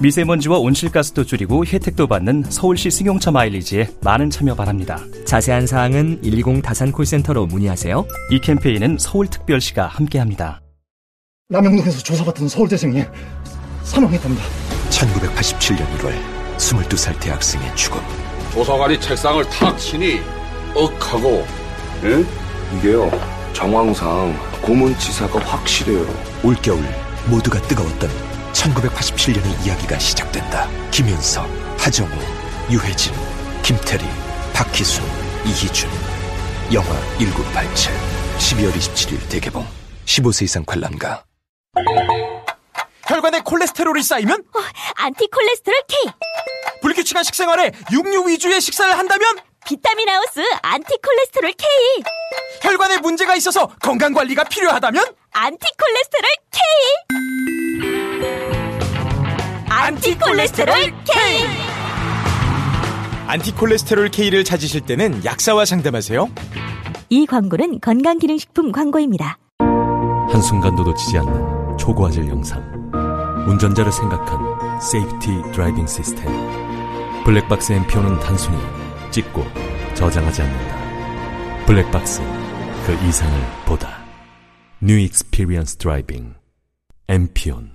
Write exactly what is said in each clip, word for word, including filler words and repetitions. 미세먼지와 온실가스도 줄이고 혜택도 받는 서울시 승용차 마일리지에 많은 참여 바랍니다. 자세한 사항은 일이공 다산 콜센터로 문의하세요. 이 캠페인은 서울특별시가 함께합니다. 남영동에서 조사받던 서울대생이 사망했답니다. 천구백팔십칠년 일월 스물두 살 대학생의 죽음. 조사관이 책상을 탁 치니 억하고. 응? 이게요, 정황상 고문치사가 확실해요. 올겨울 모두가 뜨거웠던 천구백팔십칠년의 이야기가 시작된다. 김윤석, 하정우, 유혜진, 김태리, 박희순, 이희준. 영화 천구백팔십칠, 십이월 이십칠일 대개봉. 십오세 이상 관람가. 혈관에 콜레스테롤이 쌓이면 어, 안티콜레스테롤 케이. 불규칙한 식생활에 육류 위주의 식사를 한다면 비타민하우스 안티콜레스테롤 케이. 혈관에 문제가 있어서 건강관리가 필요하다면 안티콜레스테롤 케이. 안티콜레스테롤 K. 안티콜레스테롤 K를 찾으실 때는 약사와 상담하세요. 이 광고는 건강기능식품 광고입니다. 한순간도 놓치지 않는 초고화질 영상, 운전자를 생각한 세이프티 드라이빙 시스템. 블랙박스 엠피온은 단순히 찍고 저장하지 않는다. 블랙박스, 그 이상을 보다. New Experience Driving, 엠피온.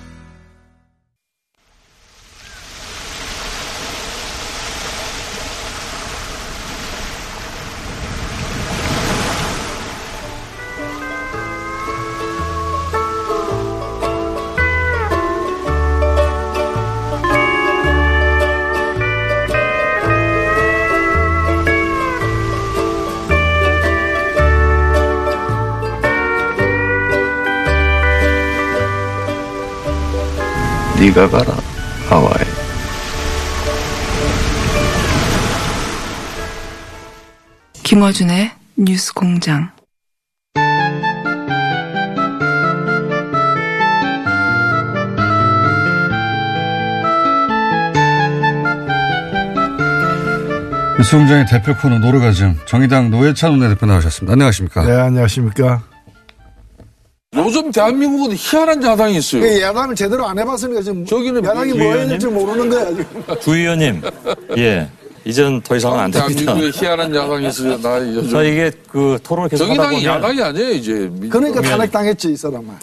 네가 가라, 하와이. 김어준의 뉴스공장. 뉴스공장의 대표 코너 노르가즘. 정의당 노회찬 원내대표 나오셨습니다. 안녕하십니까? 네, 안녕하십니까? 요즘 대한민국은 희한한 야당이 있어요. 야당을 제대로 안 해봤으니까 지금 저기는 야당이 뭐 했는지 모르는 거야. 구 의원님, 예, 이젠 더 이상은 안 됩니다. 대한민국에 희한한 야당이 있어요. 나 요즘. 아, 이게 그 토론을 계속 하다 보면. 정의당이 야당이 아니에요, 이제. 그러니까 탄핵당했지, 이 사람아.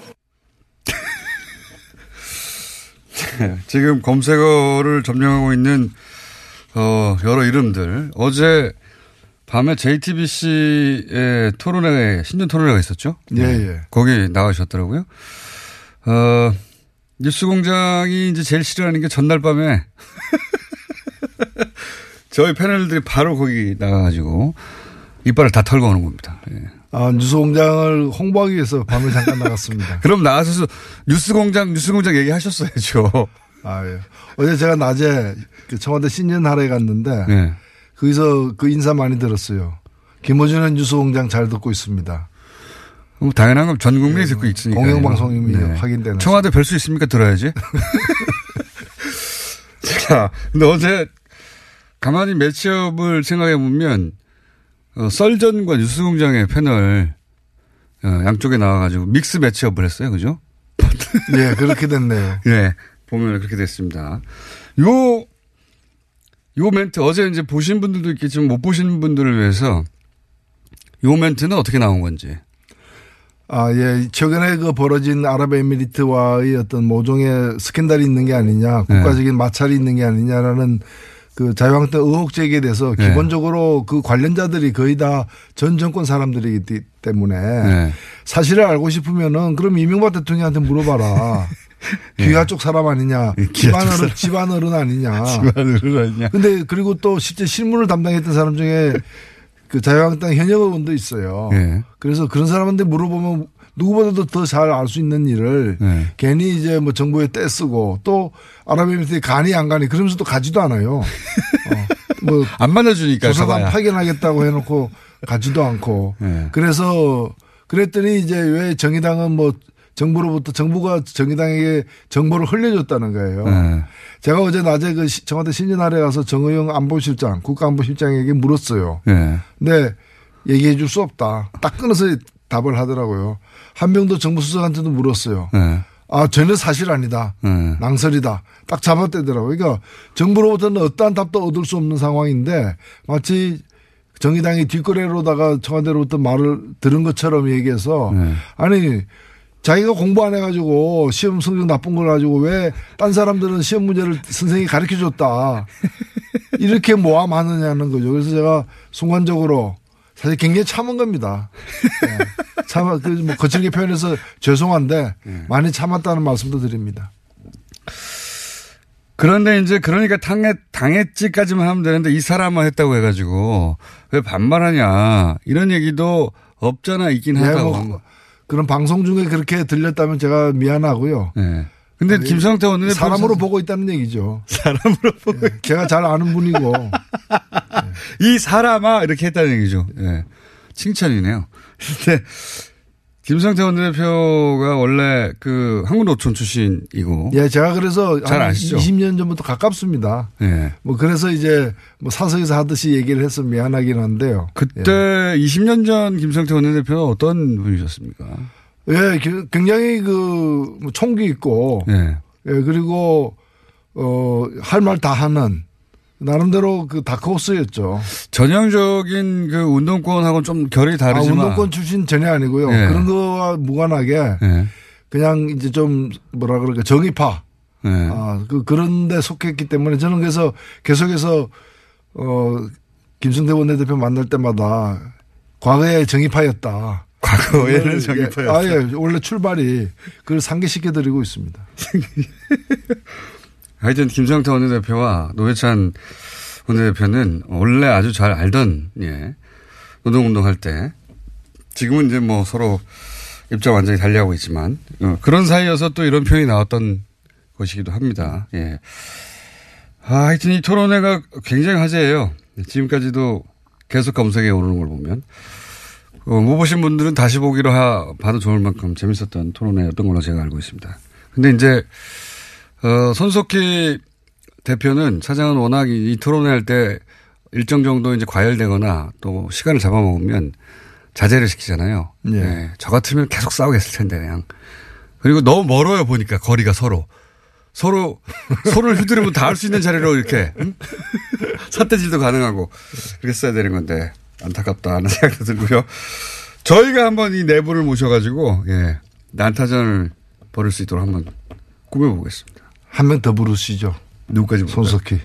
지금 검색어를 점령하고 있는 어, 여러 이름들. 어제 밤에 제이티비씨의 토론회, 신년 토론회가 있었죠? 예, 예. 거기 나가셨더라고요. 어, 뉴스공장이 이제 제일 싫어하는 게 전날 밤에 저희 패널들이 바로 거기 나가가지고 이빨을 다 털고 오는 겁니다. 예. 아, 뉴스공장을 홍보하기 위해서 밤에 잠깐 나갔습니다. 그럼 나가셔서 뉴스공장, 뉴스공장 얘기하셨어야죠. 아, 예. 어제 제가 낮에 청와대 신년하러에 갔는데. 예. 거기서 그 인사 많이 들었어요. 김어준은 뉴스공장 잘 듣고 있습니다. 뭐 당연한 건 전 국민이 네, 듣고 있으니까. 공영방송입니다. 네. 확인되는. 청와대 별 수 있습니까? 들어야지. 자, 근데 어제 가만히 매치업을 생각해 보면 어, 썰전과 뉴스공장의 패널 어, 양쪽에 나와가지고 믹스 매치업을 했어요, 그죠? 네, 그렇게 됐네요. 네, 보면 그렇게 됐습니다. 요. 요 멘트 어제 이제 보신 분들도 있겠지만 못 보신 분들을 위해서 요 멘트는 어떻게 나온 건지. 아, 예. 최근에 그 벌어진 아랍에미리트와의 어떤 모종의 스캔들이 있는 게 아니냐, 국가적인 네. 마찰이 있는 게 아니냐라는 그 자유한국당 의혹 제기에 대해서 네. 기본적으로 그 관련자들이 거의 다 전 정권 사람들이기 때문에 네. 사실을 알고 싶으면은 그럼 이명박 대통령한테 물어봐라. 귀하 예. 쪽 사람 아니냐. 집안 어른, 집안 어른 아니냐. 집안 어른 아니냐. 근데 그리고 또 실제 실무를 담당했던 사람 중에 그 자유한국당 현역 의원도 있어요. 예. 그래서 그런 사람한테 물어보면 누구보다도 더 잘 알 수 있는 일을 예. 괜히 이제 뭐 정부에 떼쓰고 또 아랍에미리트에 가니 안 가니 그러면서도 가지도 않아요. 어. 뭐 안 만나주니까. 조사관 파견하겠다고 해놓고 가지도 않고. 예. 그래서 그랬더니 이제 왜 정의당은 뭐 정부로부터 정부가 정의당에게 정보를 흘려줬다는 거예요. 네. 제가 어제 낮에 그 청와대 신년할에 가서 정의용 안보실장, 국가안보실장에게 물었어요. 네. 근데 얘기해 줄 수 없다. 딱 끊어서 답을 하더라고요. 한명도 정부수석한테도 물었어요. 네. 아, 전혀 사실 아니다. 네. 낭설이다. 딱 잡아떼더라고요. 그러니까 정부로부터는 어떠한 답도 얻을 수 없는 상황인데 마치 정의당이 뒷거래로다가 청와대로부터 말을 들은 것처럼 얘기해서 네. 아니 자기가 공부 안 해가지고 시험 성적 나쁜 걸 가지고 왜 딴 사람들은 시험 문제를 선생님이 가르쳐줬다. 이렇게 모함하느냐는 거죠. 그래서 제가 순간적으로 사실 굉장히 참은 겁니다. 네. 참아, 그 뭐 거칠게 표현해서 죄송한데 많이 참았다는 말씀도 드립니다. 그런데 이제 그러니까 당했, 당했지까지만 하면 되는데 이 사람만 했다고 해가지고 왜 반말하냐 이런 얘기도 없잖아 있긴 네, 하다고. 뭐 그런 방송 중에 그렇게 들렸다면 제가 미안하고요. 네. 근데 아니, 김성태 오늘 사람으로 보면서... 보고 있다는 얘기죠. 사람으로 보고. 네. 제가 잘 아는 분이고. 네. 이 사람아 이렇게 했다는 얘기죠. 네. 칭찬이네요. 근데 김성태 원내대표가 원래 그 한국노총 출신이고. 예, 제가 그래서 잘 아시죠? 이십 년 전부터 가깝습니다. 예. 뭐 그래서 이제 뭐 사석에서 하듯이 얘기를 해서 미안하긴 한데요. 그때 예. 이십 년 전 김성태 원내대표는 어떤 분이셨습니까? 예, 굉장히 그 총기 있고. 예. 예, 그리고 어, 할 말 다 하는. 나름대로 그 다크호스였죠. 전형적인 그 운동권하고는 좀 결이 다르지만. 아, 운동권 출신 전혀 아니고요. 예. 그런 거와 무관하게 예. 그냥 이제 좀 뭐라 그럴까 정의파. 예. 아, 그 그런 데 속했기 때문에 저는 그래서 계속해서 어, 김성태 원내대표 만날 때마다 과거의 정의파였다. 과거에는 정의파였다. 아, 예. 원래 출발이 그걸 상기시켜드리고 있습니다. 하여튼 김성태 원내대표와 노회찬 원내대표는 원래 아주 잘 알던 예, 노동운동할 때 지금은 이제 뭐 서로 입장 완전히 달리하고 있지만 어, 그런 사이여서 또 이런 표현이 나왔던 것이기도 합니다. 예. 아, 하여튼 이 토론회가 굉장히 화제예요. 지금까지도 계속 검색에 오르는 걸 보면 어, 못 보신 분들은 다시 보기로 하, 봐도 좋을 만큼 재밌었던 토론회였던 걸로 제가 알고 있습니다. 근데 이제 어, 손석희 대표는 사장은 워낙 이, 이 토론회 할 때 일정 정도 이제 과열되거나 또 시간을 잡아먹으면 자제를 시키잖아요. 예. 네. 저 같으면 계속 싸우겠을 텐데 그냥. 그리고 너무 멀어요 보니까 거리가 서로. 서로 손을 휘두르면 다 할 수 있는 자리로 이렇게 응? 삿대질도 가능하고 그렇게 써야 되는 건데 안타깝다 하는 생각도 들고요. 저희가 한번 이 내부를 모셔가지고 예, 난타전을 벌일 수 있도록 한번 꾸며보겠습니다. 한 명 더 부르시죠. 누구까지 부르세요? 손석희.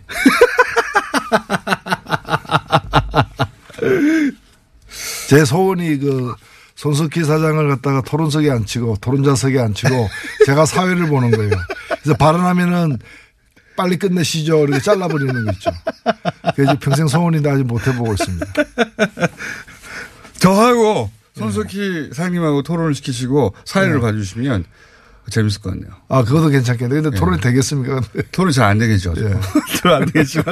제 소원이 그 손석희 사장을 갖다가 토론석에 앉히고 토론자석에 앉히고 제가 사회를 보는 거예요. 그래서 발언하면은 빨리 끝내시죠. 이렇게 잘라버리는 거 있죠. 그래서 평생 소원인데 아직 못 해보고 있습니다. 저하고 손석희 네. 사장님하고 토론을 시키시고 사회를 네. 봐주시면 재밌을 것 같네요. 아, 그것도 괜찮겠네. 근데 예. 토론이 되겠습니까? 토론 잘 안 되겠죠. 예. 토론 안 되겠지만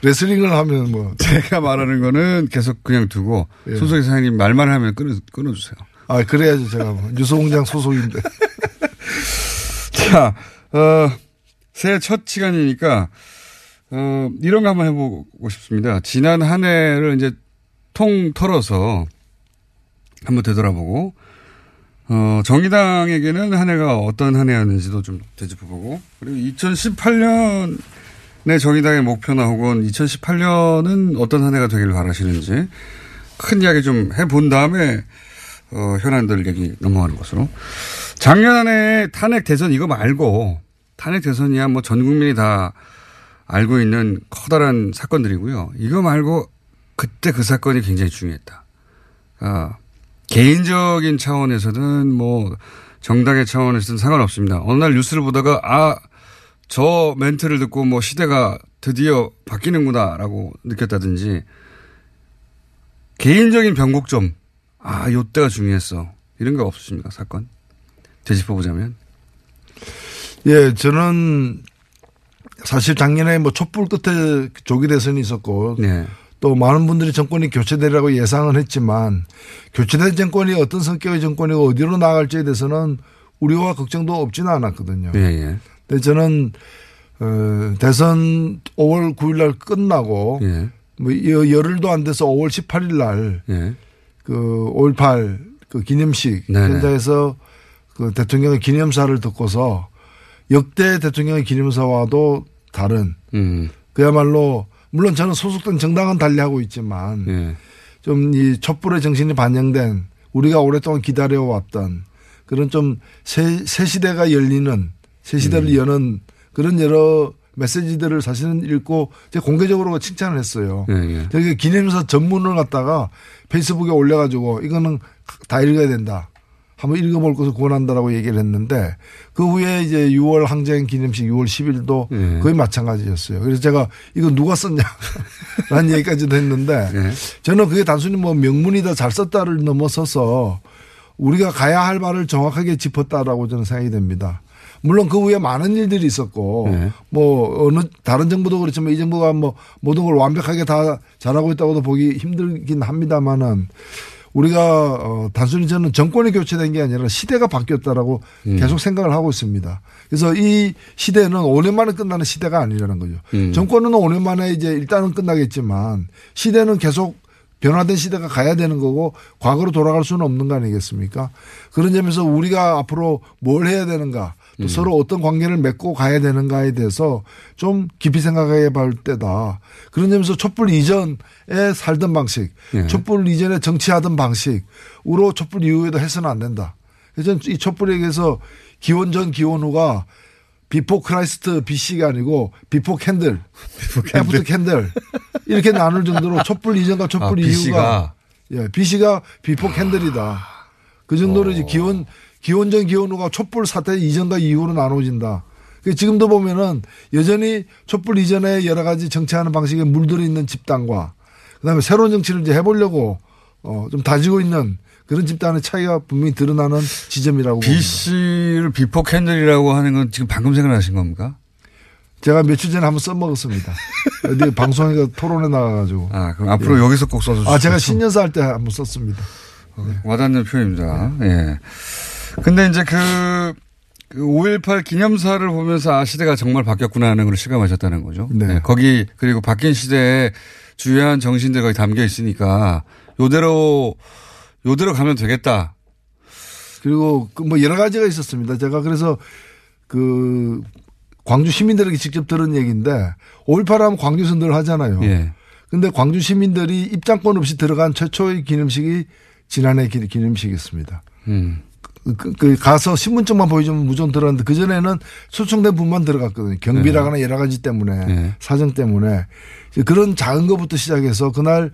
레슬링을 하면 뭐. 제가 말하는 거는 계속 그냥 두고 예. 손석희 사장님 말만 하면 끊어, 끊어주세요. 아, 그래야죠. 제가 뭐. 뉴스공장 소속인데. 자, 어, 새해 첫 시간이니까, 어, 이런 거 한번 해보고 싶습니다. 지난 한 해를 이제 통 털어서 한번 되돌아보고, 어, 정의당에게는 한 해가 어떤 한 해였는지도 좀 되짚어보고, 그리고 이천십팔 년의 정의당의 목표나 혹은 이천십팔 년은 어떤 한 해가 되길 바라시는지 큰 이야기 좀 해본 다음에 어, 현안들 얘기 넘어가는 것으로. 작년에 탄핵 대선 이거 말고, 탄핵 대선이야 뭐 전 국민이 다 알고 있는 커다란 사건들이고요. 이거 말고 그때 그 사건이 굉장히 중요했다. 어, 개인적인 차원에서는 뭐 정당의 차원에서는 상관없습니다. 어느 날 뉴스를 보다가 아, 저 멘트를 듣고 뭐 시대가 드디어 바뀌는구나라고 느꼈다든지 개인적인 변곡점, 아, 요때가 중요했어. 이런 거 없으십니까, 사건? 되짚어보자면. 예, 저는 사실 작년에 뭐 촛불 끝에 조기 대선이 있었고 네. 또 많은 분들이 정권이 교체되리라고 예상은 했지만 교체된 정권이 어떤 성격의 정권이고 어디로 나아갈지에 대해서는 우려와 걱정도 없지는 않았거든요. 예, 예. 근데 저는 대선 오월 구일 날 끝나고 예. 뭐 열흘도 안 돼서 오월 십팔일 날 예. 그 오일팔 그 기념식 네네. 현장에서 그 대통령의 기념사를 듣고서 역대 대통령의 기념사와도 다른 음. 그야말로 물론 저는 소속된 정당은 달리하고 있지만 예. 좀 이 촛불의 정신이 반영된 우리가 오랫동안 기다려왔던 그런 좀 새 새 시대가 열리는 새 시대를 음. 여는 그런 여러 메시지들을 사실은 읽고 제가 공개적으로 칭찬을 했어요. 예, 예. 기념사 전문을 갖다가 페이스북에 올려가지고 이거는 다 읽어야 된다. 한번 읽어볼 것을 권한다라고 얘기를 했는데 그 후에 이제 유월 항쟁 기념식 유월 십일도 예. 거의 마찬가지였어요. 그래서 제가 이거 누가 썼냐라는 얘기까지도 했는데 예. 저는 그게 단순히 뭐 명문이다 잘 썼다를 넘어서서 우리가 가야 할 말을 정확하게 짚었다라고 저는 생각이 됩니다. 물론 그 후에 많은 일들이 있었고 네. 뭐 어느 다른 정부도 그렇지만 이 정부가 뭐 모든 걸 완벽하게 다 잘하고 있다고도 보기 힘들긴 합니다만은 우리가 어 단순히 저는 정권이 교체된 게 아니라 시대가 바뀌었다라고 음. 계속 생각을 하고 있습니다. 그래서 이 시대는 오 년 만에 끝나는 시대가 아니라는 거죠. 음. 정권은 오 년 만에 이제 일단은 끝나겠지만 시대는 계속 변화된 시대가 가야 되는 거고 과거로 돌아갈 수는 없는 거 아니겠습니까? 그런 점에서 우리가 앞으로 뭘 해야 되는가 또 음. 서로 어떤 관계를 맺고 가야 되는가에 대해서 좀 깊이 생각해 볼 때다. 그런 점에서 촛불 이전에 살던 방식, 예. 촛불 이전에 정치하던 방식으로 촛불 이후에도 해서는 안 된다. 그래서 이 촛불에 의해서 기원 전 기원 후가 비포 크라이스트 비씨가 아니고 비포 캔들, 비포 캔들. 애프터 캔들 이렇게 나눌 정도로 촛불 이전과 촛불 아, 이후가 예, 비씨가 비포 캔들이다. 그 정도로 오. 이제 기원 기원 전 기원 후가 촛불 사태 이전과 이후로 나눠진다. 지금도 보면은 여전히 촛불 이전에 여러 가지 정치하는 방식에 물들어 있는 집단과 그다음에 새로운 정치를 이제 해보려고 어 좀 다지고 있는 그런 집단의 차이가 분명히 드러나는 지점이라고 봅니다. 비씨를 비포 캔들이라고 하는 건 지금 방금 생각하신 겁니까? 제가 며칠 전에 한번 써먹었습니다. 어디 방송에 토론에 나가가지고. 아, 그럼 앞으로 예. 여기서 꼭 써주세요. 아, 제가 신년사 할 때 한번 썼습니다. 어, 네. 와닿는 표현입니다. 예. 예. 근데 이제 그, 그 오일팔 기념사를 보면서 아, 시대가 정말 바뀌었구나 하는 걸 실감하셨다는 거죠. 네. 네. 거기, 그리고 바뀐 시대에 주요한 정신들이 거기 담겨 있으니까 요대로, 요대로 가면 되겠다. 그리고 뭐 여러 가지가 있었습니다. 제가 그래서 그 광주 시민들에게 직접 들은 얘기인데 오일팔 하면 광주 선도를 하잖아요. 예. 근데 광주 시민들이 입장권 없이 들어간 최초의 기념식이 지난해 기념식이었습니다. 음. 그, 그, 가서 신분증만 보여주면 무조건 들어갔는데 그전에는 초청된 분만 들어갔거든요. 경비라거나 네. 여러 가지 때문에 네. 사정 때문에 그런 작은 것부터 시작해서 그날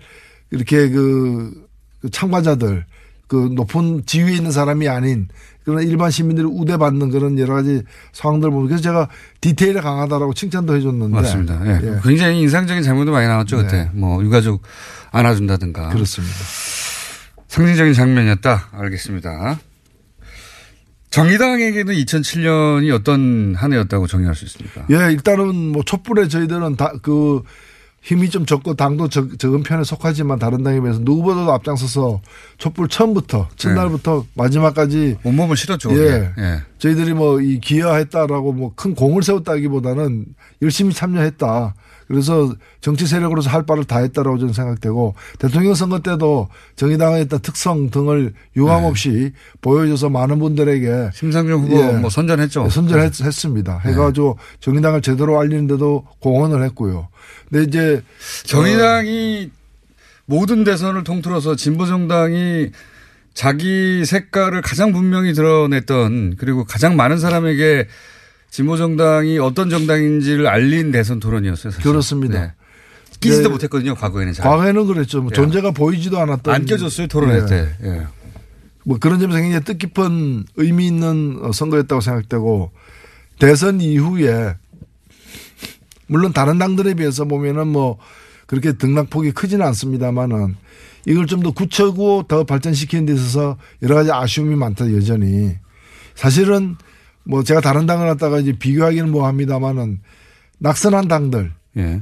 이렇게 그 참가자들 그 높은 지위에 있는 사람이 아닌 그런 일반 시민들이 우대받는 그런 여러 가지 상황들 보면 그래서 제가 디테일에 강하다라고 칭찬도 해줬는데. 맞습니다. 예. 예. 굉장히 인상적인 장면도 많이 나왔죠. 네. 그때 뭐 유가족 안아준다든가. 그렇습니다. 상징적인 장면이었다. 알겠습니다. 정의당에게는 이천칠년이 어떤 한 해였다고 정의할 수 있습니까? 예, 일단은 뭐 촛불에 저희들은 다 그 힘이 좀 적고 당도 적, 적은 편에 속하지만 다른 당에 비해서 누구보다도 앞장서서 촛불 처음부터 첫날부터 예. 마지막까지 온몸을 실었죠. 예, 예. 저희들이 뭐 이 기여했다라고 뭐 큰 공을 세웠다기보다는 열심히 참여했다. 그래서 정치 세력으로서 할 바를 다 했다라고 저는 생각되고 대통령 선거 때도 정의당의 일단 특성 등을 유감없이 네. 보여줘서 많은 분들에게 심상정 후보 예, 뭐 선전했죠. 선전했습니다. 네. 해가지고 정의당을 제대로 알리는데도 공헌을 했고요. 근데 이제 정의당이 어, 모든 대선을 통틀어서 진보정당이 자기 색깔을 가장 분명히 드러냈던 그리고 가장 많은 사람에게 진보 정당이 어떤 정당인지를 알린 대선 토론이었어요. 사실. 그렇습니다. 네. 끼지도 네. 못했거든요. 과거에는 잘. 과거에는 그랬죠. 뭐 예. 존재가 보이지도 않았던. 안 껴줬어요. 토론회 예. 때. 예. 뭐 그런 점에서 굉장히 뜻깊은 의미 있는 선거였다고 생각되고 대선 이후에 물론 다른 당들에 비해서 보면은 뭐 그렇게 등락폭이 크지는 않습니다만은 이걸 좀 더 굳히고 더 발전시키는 데 있어서 여러 가지 아쉬움이 많다 여전히 사실은 뭐 제가 다른 당을 갖다가 이제 비교하기는 뭐 합니다만은 낙선한 당들 예.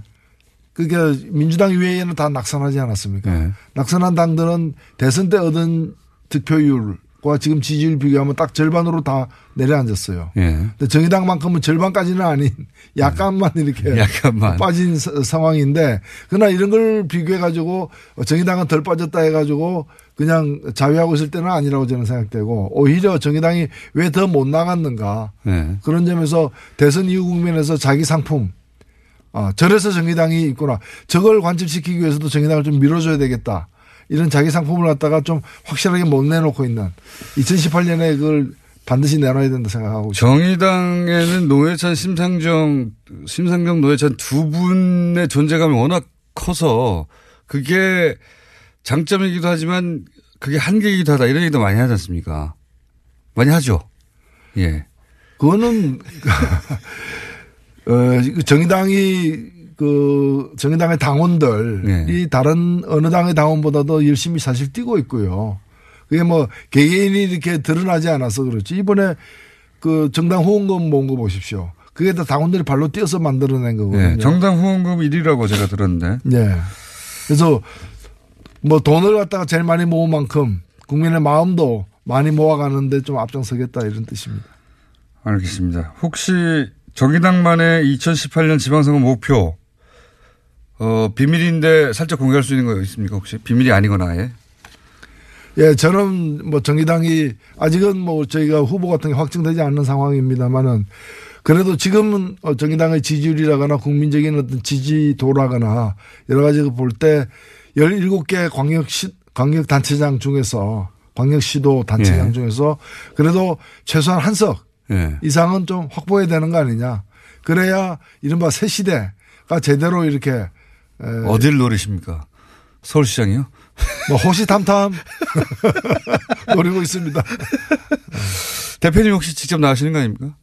그러니까 민주당 이외에는 다 낙선하지 않았습니까? 예. 낙선한 당들은 대선 때 얻은 득표율과 지금 지지율 비교하면 딱 절반으로 다 내려앉았어요. 예. 근데 정의당만큼은 절반까지는 아닌 약간만 예. 이렇게 약간만. 빠진 상황인데 그러나 이런 걸 비교해 가지고 정의당은 덜 빠졌다 해 가지고 그냥 자위하고 있을 때는 아니라고 저는 생각되고 오히려 정의당이 왜 더 못 나갔는가 예. 그런 점에서 대선 이후 국면에서 자기 상품 아, 저래서 정의당이 있구나 저걸 관철시키기 위해서도 정의당을 좀 밀어줘야 되겠다. 이런 자기 상품을 갖다가 좀 확실하게 못 내놓고 있는 이천십팔 년에 그걸 반드시 내놔야 된다 생각하고 정의당에는 노회찬, 심상정, 심상정, 노회찬 두 분의 존재감이 워낙 커서 그게 장점이기도 하지만 그게 한계이기도 하다 이런 얘기도 많이 하지 않습니까? 많이 하죠. 예. 그거는 정의당이 그 정의당의 당원들이 네. 다른 어느 당의 당원보다도 열심히 사실 뛰고 있고요. 그게 뭐 개개인이 이렇게 드러나지 않아서 그렇지. 이번에 그 정당 후원금 모은 거 보십시오. 그게 다 당원들이 발로 뛰어서 만들어낸 거거든요. 네. 정당 후원금 일 위라고 제가 들었는데. 네. 그래서 뭐 돈을 갖다가 제일 많이 모은 만큼 국민의 마음도 많이 모아가는데 좀 앞장서겠다 이런 뜻입니다. 알겠습니다. 혹시 정의당만의 이천십팔 년 지방선거 목표 어, 비밀인데 살짝 공개할 수 있는 거 있습니까 혹시? 비밀이 아니거나 아예? 예, 저는 뭐 정의당이 아직은 뭐 저희가 후보 같은 게 확정되지 않는 상황입니다만은 그래도 지금은 정의당의 지지율이라거나 국민적인 어떤 지지도라거나 여러 가지 볼 때 열일곱 개 광역시, 광역단체장 중에서 광역시도 단체장 예. 중에서 그래도 최소한 한 석 예. 이상은 좀 확보해야 되는 거 아니냐. 그래야 이른바 새 시대가 제대로 이렇게. 어딜 노리십니까? 서울시장이요? 뭐 호시탐탐 노리고 있습니다. 대표님 혹시 직접 나가시는 거 아닙니까?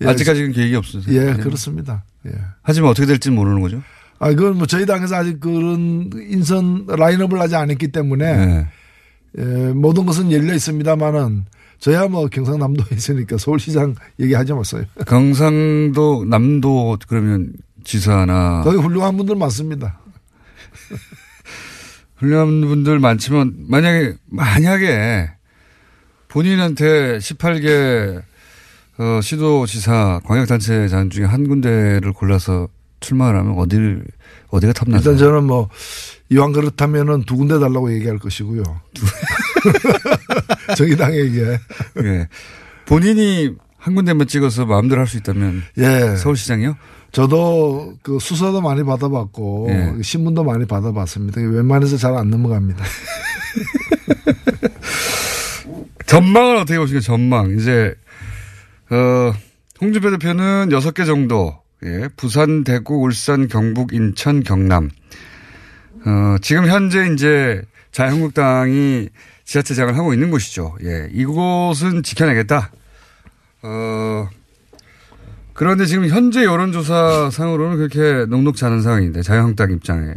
예. 아직까지는 계획이 없으세요? 예, 아니면? 그렇습니다. 예. 하지만 어떻게 될지는 모르는 거죠? 아, 그건 뭐 저희 당에서 아직 그런 인선 라인업을 아직 안 했기 때문에 예. 예, 모든 것은 열려 있습니다만은 저야 뭐 경상남도에 있으니까 서울시장 얘기하지 마세요. 경상도 남도 그러면 지사나. 거기 훌륭한 분들 많습니다. 훌륭한 분들 많지만 만약에 만약에 본인한테 열여덟 개 어, 시도지사 광역단체장 중에 한 군데를 골라서 출마를 하면 어디를 어디가 탐나요? 일단 저는 뭐 이왕 그렇다면은 두 군데 달라고 얘기할 것이고요. 정의당에게. 예. 본인이 한 군데만 찍어서 마음대로 할 수 있다면. 예. 서울시장이요? 저도 그 수사도 많이 받아봤고 예. 신문도 많이 받아봤습니다. 웬만해서 잘 안 넘어갑니다. 전망은 어떻게 보십니까? 전망. 이제 어, 홍준표 대표는 여섯 개 정도. 예. 부산, 대구, 울산, 경북, 인천, 경남. 어, 지금 현재 이제 자유한국당이 지자체장을 하고 있는 곳이죠. 예. 이곳은 지켜내겠다. 어, 그런데 지금 현재 여론조사상으로는 그렇게 녹록지 않은 상황인데 자유한국당 입장에게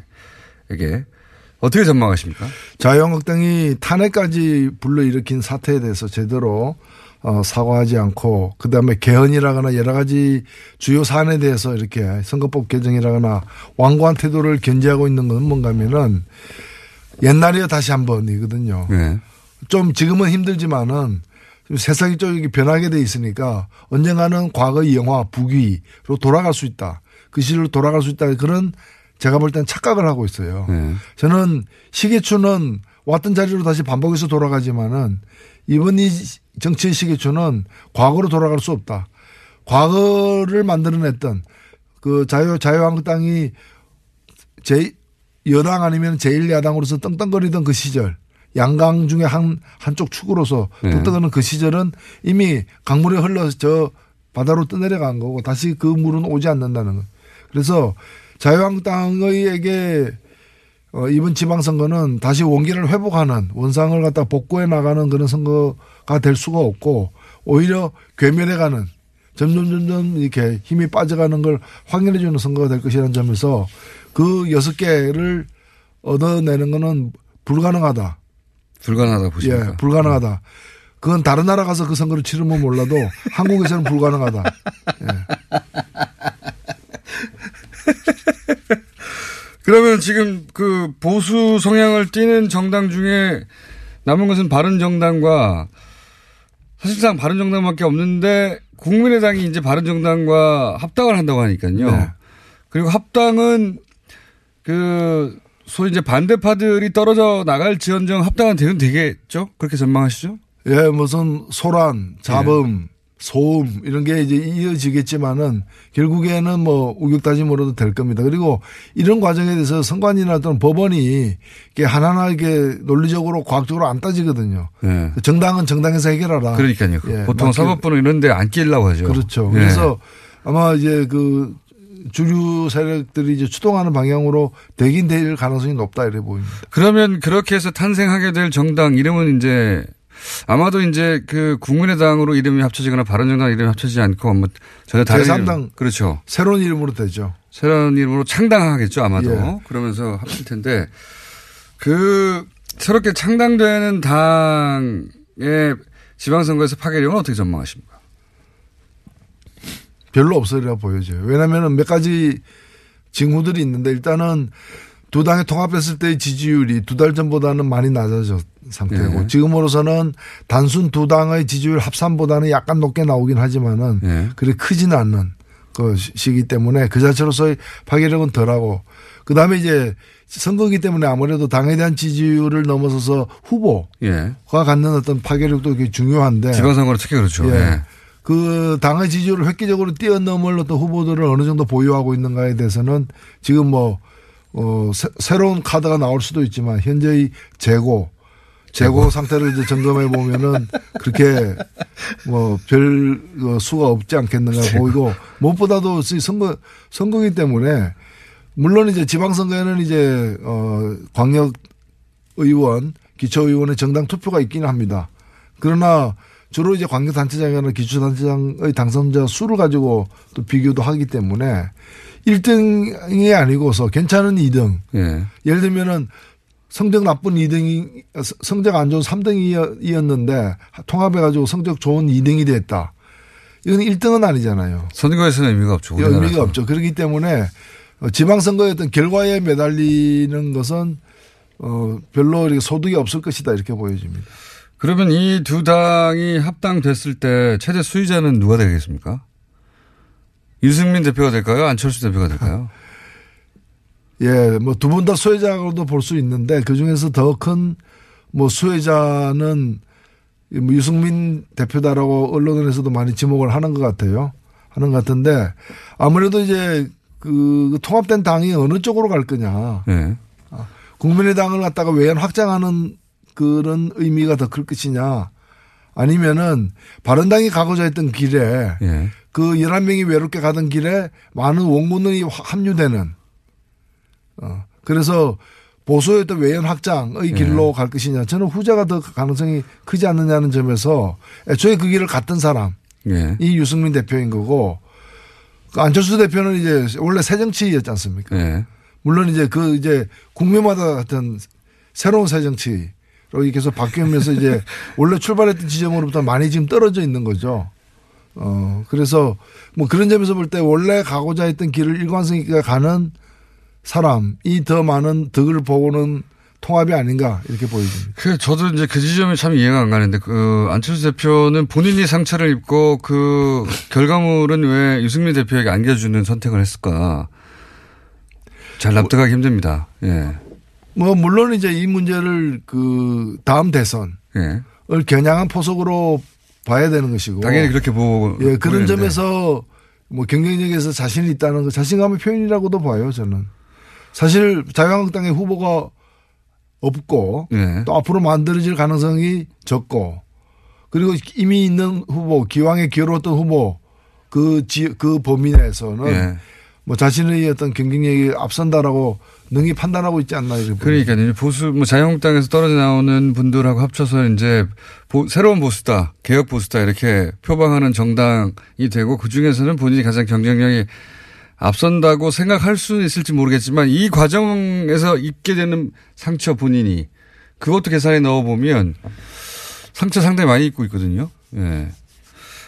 어떻게 전망하십니까? 자유한국당이 탄핵까지 불러일으킨 사태에 대해서 제대로 어, 사과하지 않고 그다음에 개헌이라거나 여러 가지 주요 사안에 대해서 이렇게 선거법 개정이라거나 완고한 태도를 견제하고 있는 건 뭔가 하면은 옛날이야 다시 한번이거든요. 네. 좀 지금은 힘들지만은 세상이 좀 변하게 돼 있으니까 언젠가는 과거의 영화 부귀로 돌아갈 수 있다. 그 시절로 돌아갈 수 있다. 그런 제가 볼 때는 착각을 하고 있어요. 네. 저는 시계추는 왔던 자리로 다시 반복해서 돌아가지만은 이번 이 정치의 시계추는 과거로 돌아갈 수 없다. 과거를 만들어냈던 그 자유, 자유한국당이 제 여당 아니면 제일 야당으로서 떵떵거리던 그 시절 양강 중에 한, 한쪽 축으로서 북뜨거는 네. 그 시절은 이미 강물이 흘러서 저 바다로 떠내려간 거고 다시 그 물은 오지 않는다는 거. 그래서 자유한국당에게 어, 이번 지방선거는 다시 원기를 회복하는 원상을 갖다 복구해 나가는 그런 선거가 될 수가 없고 오히려 괴멸해가는 점점 점점 이렇게 힘이 빠져가는 걸 확인해 주는 선거가 될 것이라는 점에서 그 여섯 개를 얻어내는 거는 불가능하다. 불가능하다 보십니까? 예, 불가능하다. 그건 다른 나라 가서 그 선거를 치르면 몰라도 한국에서는 불가능하다. 예. 그러면 지금 그 보수 성향을 띠는 정당 중에 남은 것은 바른정당과 사실상 바른정당밖에 없는데 국민의당이 이제 바른정당과 합당을 한다고 하니까요. 네. 그리고 합당은 그 소위 이제 반대파들이 떨어져 나갈 지언정 합당은 되면 되겠죠? 그렇게 전망하시죠? 예, 무슨 소란, 잡음, 예. 소음 이런 게 이제 이어지겠지만은 결국에는 뭐 우격다짐으로도 될 겁니다. 그리고 이런 과정에 대해서 선관위나 또는 법원이 이게 하나하나 이게 논리적으로 과학적으로 안 따지거든요. 예. 정당은 정당에서 해결하라. 그러니까요. 예, 보통 사법부는 이런데 안 끼려고 하죠. 그렇죠. 예. 그래서 아마 이제 그 주류 세력들이 이제 추동하는 방향으로 되긴 될 가능성이 높다 이래 보입니다. 그러면 그렇게 해서 탄생하게 될 정당 이름은 이제 아마도 이제 그 국민의당으로 이름이 합쳐지거나 바른정당 이름이 합쳐지지 않고 뭐 전혀 다른 제삼 당 그렇죠. 새로운 이름으로 되죠. 새로운 이름으로 창당하겠죠 아마도. 예. 그러면서 합칠 텐데 그 새롭게 창당되는 당의 지방선거에서 파괴력은 어떻게 전망하십니까? 별로 없으리라 보여져요. 왜냐하면 몇 가지 징후들이 있는데 일단은 두 당이 통합했을 때의 지지율이 두 달 전보다는 많이 낮아졌 상태고 예. 지금으로서는 단순 두 당의 지지율 합산보다는 약간 높게 나오긴 하지만은 예. 그리 크지는 않는 것이기 때문에 그 자체로서의 파괴력은 덜하고 그다음에 이제 선거이기 때문에 아무래도 당에 대한 지지율을 넘어서서 후보가 예. 갖는 어떤 파괴력도 중요한데 지방선거는 특히 그렇죠. 예. 예. 그 당의 지지율을 획기적으로 뛰어넘을 어떤 후보들을 어느 정도 보유하고 있는가에 대해서는 지금 뭐, 어, 새, 새로운 카드가 나올 수도 있지만 현재의 재고, 재고 뭐. 상태를 이제 점검해 보면은 그렇게 뭐 별 수가 없지 않겠는가 재고. 보이고 무엇보다도 선거, 선거이기 때문에 물론 이제 지방선거에는 이제, 어, 광역의원, 기초의원의 정당 투표가 있긴 합니다. 그러나 주로 이제 광역단체장이나 기초단체장의 당선자 수를 가지고 또 비교도 하기 때문에 일 등이 아니고서 괜찮은 이 등. 예. 예를 들면은 성적 나쁜 이 등이, 성적 안 좋은 삼 등이었는데 통합해가지고 성적 좋은 이 등이 됐다. 이건 일 등은 아니잖아요. 선거에서는 의미가 없죠. 우리나라에서. 의미가 없죠. 그렇기 때문에 지방선거의 어떤 결과에 매달리는 것은 어, 별로 소득이 없을 것이다 이렇게 보여집니다. 그러면 이 두 당이 합당됐을 때 최대 수혜자는 누가 되겠습니까? 유승민 대표가 될까요? 안철수 대표가 될까요? 예, 뭐 두 분 다 수혜자로도 볼 수 있는데 그 중에서 더 큰 뭐 수혜자는 유승민 대표다라고 언론에서도 많이 지목을 하는 것 같아요. 하는 것 같은데 아무래도 이제 그 통합된 당이 어느 쪽으로 갈 거냐. 예. 국민의당을 갖다가 외연 확장하는 그런 의미가 더 클 것이냐 아니면은 바른당이 가고자 했던 길에 예. 그 열한 명이 외롭게 가던 길에 많은 원군들이 합류되는 어 그래서 보수의 또 외연 확장의 길로 예. 갈 것이냐 저는 후자가 더 가능성이 크지 않느냐는 점에서 애초에 그 길을 갔던 사람이 예. 유승민 대표인 거고 안철수 대표는 이제 원래 새정치였지 않습니까? 예. 물론 이제 그 이제 국민마다 같은 새로운 새정치 여기 계속 바뀌면서 이제 원래 출발했던 지점으로부터 많이 지금 떨어져 있는 거죠. 어, 그래서 뭐 그런 점에서 볼 때 원래 가고자 했던 길을 일관성 있게 가는 사람이 더 많은 득을 보고는 통합이 아닌가 이렇게 보입니다. 그 저도 이제 그 지점이 참 이해가 안 가는데 그 안철수 대표는 본인이 상처를 입고 그 결과물은 왜 유승민 대표에게 안겨주는 선택을 했을까. 잘 납득하기 힘듭니다. 예. 뭐 물론 이제 이 문제를 그 다음 대선을 예. 겨냥한 포석으로 봐야 되는 것이고 당연히 그렇게 보고 예, 그런 보이는데. 점에서 뭐 경쟁력에서 자신이 있다는 거 자신감의 표현이라고도 봐요 저는 사실 자유한국당의 후보가 없고 네. 또 앞으로 만들어질 가능성이 적고 그리고 이미 있는 후보 기왕에 기어로웠던 후보 그, 지, 그 범위 내에서는 네. 뭐 자신의 어떤 경쟁력이 앞선다라고 능히 판단하고 있지 않나 이렇게 그러니까요. 보수 뭐 자유한국당에서 떨어져 나오는 분들하고 합쳐서 이제 보, 새로운 보수다, 개혁 보수다 이렇게 표방하는 정당이 되고 그 중에서는 본인이 가장 경쟁력이 앞선다고 생각할 수는 있을지 모르겠지만 이 과정에서 입게 되는 상처 본인이 그것도 계산에 넣어보면 상처 상당히 많이 입고 있거든요. 예.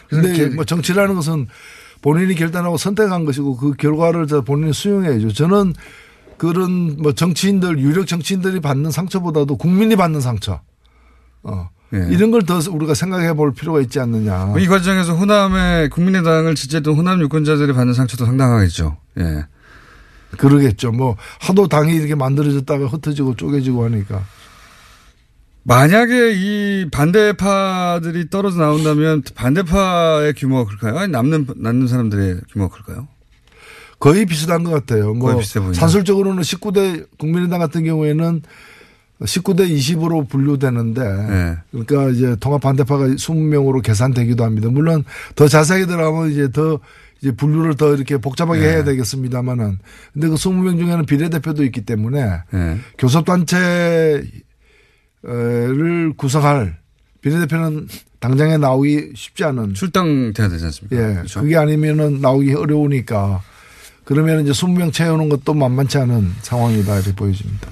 그런데 뭐 정치라는 것은 본인이 결단하고 선택한 것이고 그 결과를 본인이 수용해야죠. 저는 그런 뭐 정치인들 유력 정치인들이 받는 상처보다도 국민이 받는 상처. 어. 예. 이런 걸 더 우리가 생각해 볼 필요가 있지 않느냐. 이 과정에서 호남의 국민의당을 지지했던 호남 유권자들이 받는 상처도 상당하겠죠. 예. 그러겠죠. 뭐 하도 당이 이렇게 만들어졌다가 흩어지고 쪼개지고 하니까. 만약에 이 반대파들이 떨어져 나온다면 반대파의 규모가 클까요? 아니 남는, 남는 사람들의 규모가 클까요? 거의 비슷한 것 같아요. 뭐 산술적으로는 십구 대 국민의당 같은 경우에는 십구 대 이십으로 분류되는데 네. 그러니까 이제 통합 반대파가 이십 명으로 계산되기도 합니다. 물론 더 자세하게 들어가면 이제 더 이제 분류를 더 이렇게 복잡하게 네. 해야 되겠습니다만은 근데 그 이십 명 중에는 비례대표도 있기 때문에 네. 교섭단체를 구성할 비례대표는 당장에 나오기 쉽지 않은 출당돼야 되지 않습니까? 예. 그렇죠? 그게 아니면은 나오기 어려우니까 그러면 이제 이십 명 채우는 것도 만만치 않은 상황이다 이렇게 보여집니다.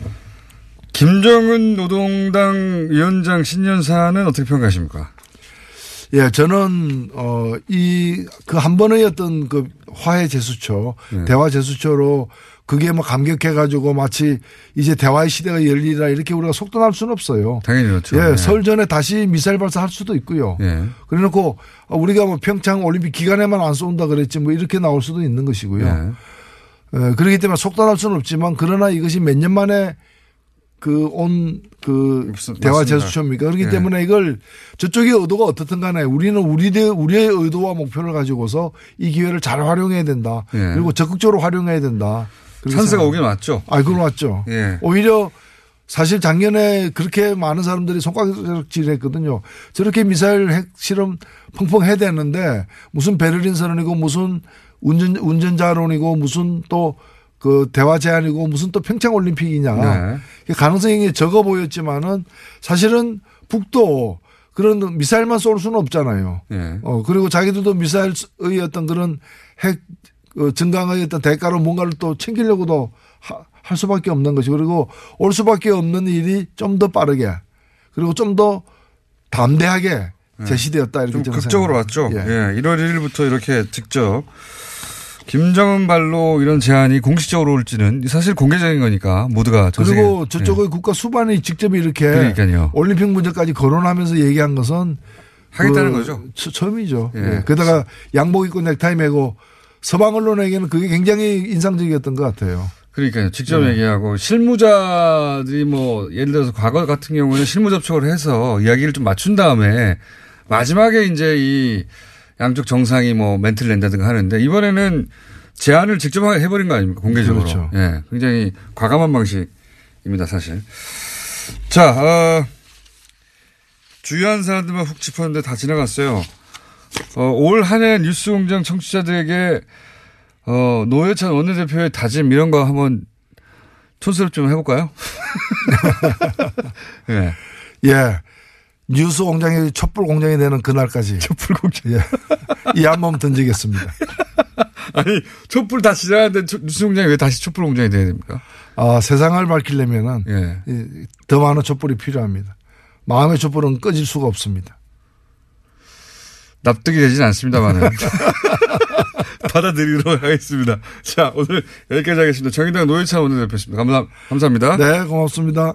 김정은 노동당 위원장 신년사는 어떻게 평가하십니까? 예, 저는, 어, 이, 그 한 번의 어떤 그 화해 제수처, 네. 대화 제수처로 그게 뭐 감격해가지고 마치 이제 대화의 시대가 열리라 이렇게 우리가 속단할 수는 없어요. 당연히 그렇죠. 예, 네. 설 전에 다시 미사일 발사할 수도 있고요. 네. 그래 놓고 우리가 뭐 평창 올림픽 기간에만 안 쏜다 그랬지 뭐 이렇게 나올 수도 있는 것이고요. 네. 예, 그렇기 때문에 속단할 수는 없지만 그러나 이것이 몇 년 만에 그 온 그 대화 제수처입니까? 그렇기 네. 때문에 이걸 저쪽의 의도가 어떻든 간에 우리는 우리의 우리의 의도와 목표를 가지고서 이 기회를 잘 활용해야 된다. 네. 그리고 적극적으로 활용해야 된다. 찬스가 오긴 왔죠. 아, 그건 왔죠. 네. 오히려 사실 작년에 그렇게 많은 사람들이 손가락질했거든요. 저렇게 미사일 핵 실험 펑펑 해대는데 무슨 베를린 선언이고 무슨 운전 운전자론이고 무슨 또 그 대화 제안이고 무슨 또 평창 올림픽이냐 네. 가능성이 적어 보였지만은 사실은 북도 그런 미사일만 쏠 수는 없잖아요. 네. 어 그리고 자기들도 미사일의 어떤 그런 핵 증강의 어떤 대가로 뭔가를 또 챙기려고도 하, 할 수밖에 없는 것이 그리고 올 수밖에 없는 일이 좀 더 빠르게 그리고 좀 더 담대하게 네. 제시되었다 이렇게 좀 극적으로 왔죠. 예. 예. 일월 일일부터 이렇게 직접. 김정은 발로 이런 제안이 공식적으로 올지는 사실 공개적인 거니까 모두가. 그리고 저쪽의 네. 국가 수반이 직접 이렇게 그러니까요. 올림픽 문제까지 거론하면서 얘기한 것은. 하겠다는 그 거죠. 처음이죠. 예. 네. 게다가 양복 입고 넥타이 메고 서방 언론에게는 그게 굉장히 인상적이었던 것 같아요. 그러니까요. 직접 네. 얘기하고 실무자들이 뭐 예를 들어서 과거 같은 경우에는 실무 접촉을 해서 이야기를 좀 맞춘 다음에 마지막에 이제 이 양쪽 정상이 뭐 멘트를 낸다든가 하는데 이번에는 제안을 직접 해버린 거 아닙니까? 공개적으로. 그렇죠. 예, 굉장히 과감한 방식입니다, 사실. 자, 어, 주요한 사람들만 훅 짚었는데 다 지나갔어요. 어, 올 한 해 뉴스공장 청취자들에게 어, 노회찬 원내대표의 다짐 이런 거 한번 촌스럽 좀 해볼까요? 예. 예. 뉴스 공장이 촛불 공장이 되는 그날까지. 촛불 공장. 예. 이 한 몸 던지겠습니다. 아니, 촛불 다 지나갔는데 뉴스 공장이 왜 다시 촛불 공장이 돼야 됩니까? 아, 세상을 밝히려면은 예. 더 많은 촛불이 필요합니다. 마음의 촛불은 꺼질 수가 없습니다. 납득이 되진 않습니다만은. 받아들이도록 하겠습니다. 자, 오늘 여기까지 하겠습니다. 정의당 노회찬 원내대표였습니다. 감사, 감사합니다. 네, 고맙습니다.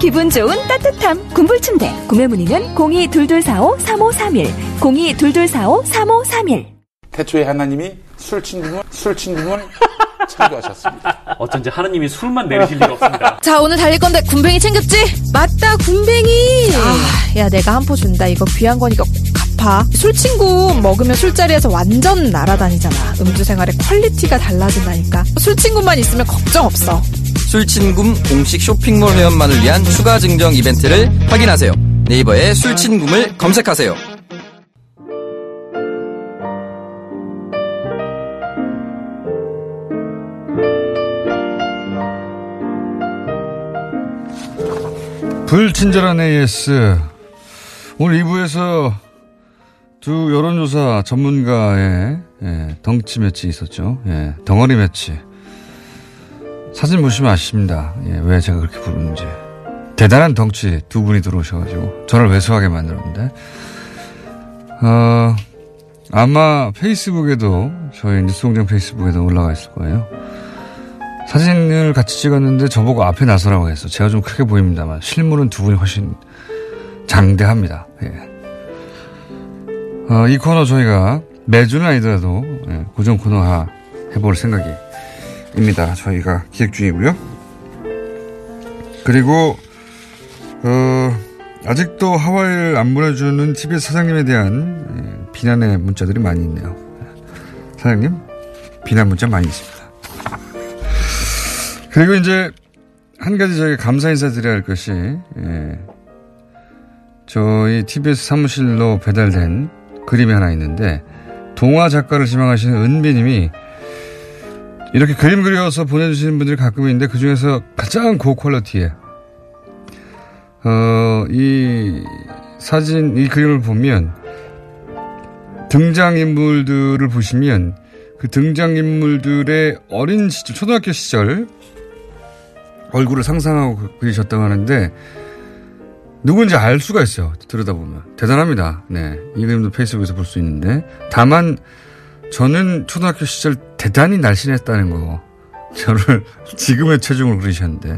기분 좋은 따뜻함 군불침대. 구매 문의는 공이 이이사오 삼오삼일 공이 이이사오 삼오삼일. 태초에 하나님이 술친구는 술친구는 창조하셨습니다. 어쩐지 하나님이 술만 내리실 리가 없습니다. 자, 오늘 달릴 건데 군뱅이 챙겼지? 맞다, 군뱅이. 아, 야, 내가 한 포 준다. 이거 귀한 거니까 갚아. 술친구 먹으면 술자리에서 완전 날아다니잖아. 음주 생활의 퀄리티가 달라진다니까. 술친구만 있으면 걱정 없어. 술친구 공식 쇼핑몰 회원만을 위한 추가 증정 이벤트를 확인하세요. 네이버에 술친구를 검색하세요. 불친절한 에이에스. 오늘 이 부에서 두 여론조사 전문가의 덩치 매치 있었죠. 덩어리 매치. 사진 보시면 아십니다. 왜 제가 그렇게 부르는지. 대단한 덩치 두 분이 들어오셔가지고 저를 왜소하게 만들었는데. 어, 아마 페이스북에도, 저희 뉴스공장 페이스북에도 올라가 있을 거예요. 사진을 같이 찍었는데 저보고 앞에 나서라고 해서 제가 좀 크게 보입니다만 실물은 두 분이 훨씬 장대합니다. 예. 어, 이 코너 저희가 매주는 아니더라도 예, 고정 코너화 해볼 생각입니다. 저희가 기획 중이고요. 그리고 어, 아직도 하와이를 안 보내주는 티비에스 사장님에 대한 예, 비난의 문자들이 많이 있네요. 사장님, 비난 문자 많이 있습니다. 그리고 이제 한 가지 저희 감사 인사드려야 할 것이, 예, 저희 티비에스 사무실로 배달된 그림이 하나 있는데, 동화 작가를 지망하시는 은비님이 이렇게 그림 그려서 보내주시는 분들이 가끔 있는데, 그 중에서 가장 고퀄리티에 어, 이 사진, 이 그림을 보면 등장인물들을 보시면 그 등장인물들의 어린 시절, 초등학교 시절 얼굴을 상상하고 그리셨다고 하는데 누군지 알 수가 있어요. 들여다보면. 대단합니다. 네, 이 그림도 페이스북에서 볼 수 있는데, 다만 저는 초등학교 시절 대단히 날씬했다는 거, 저를 지금의 체중을 그리셨는데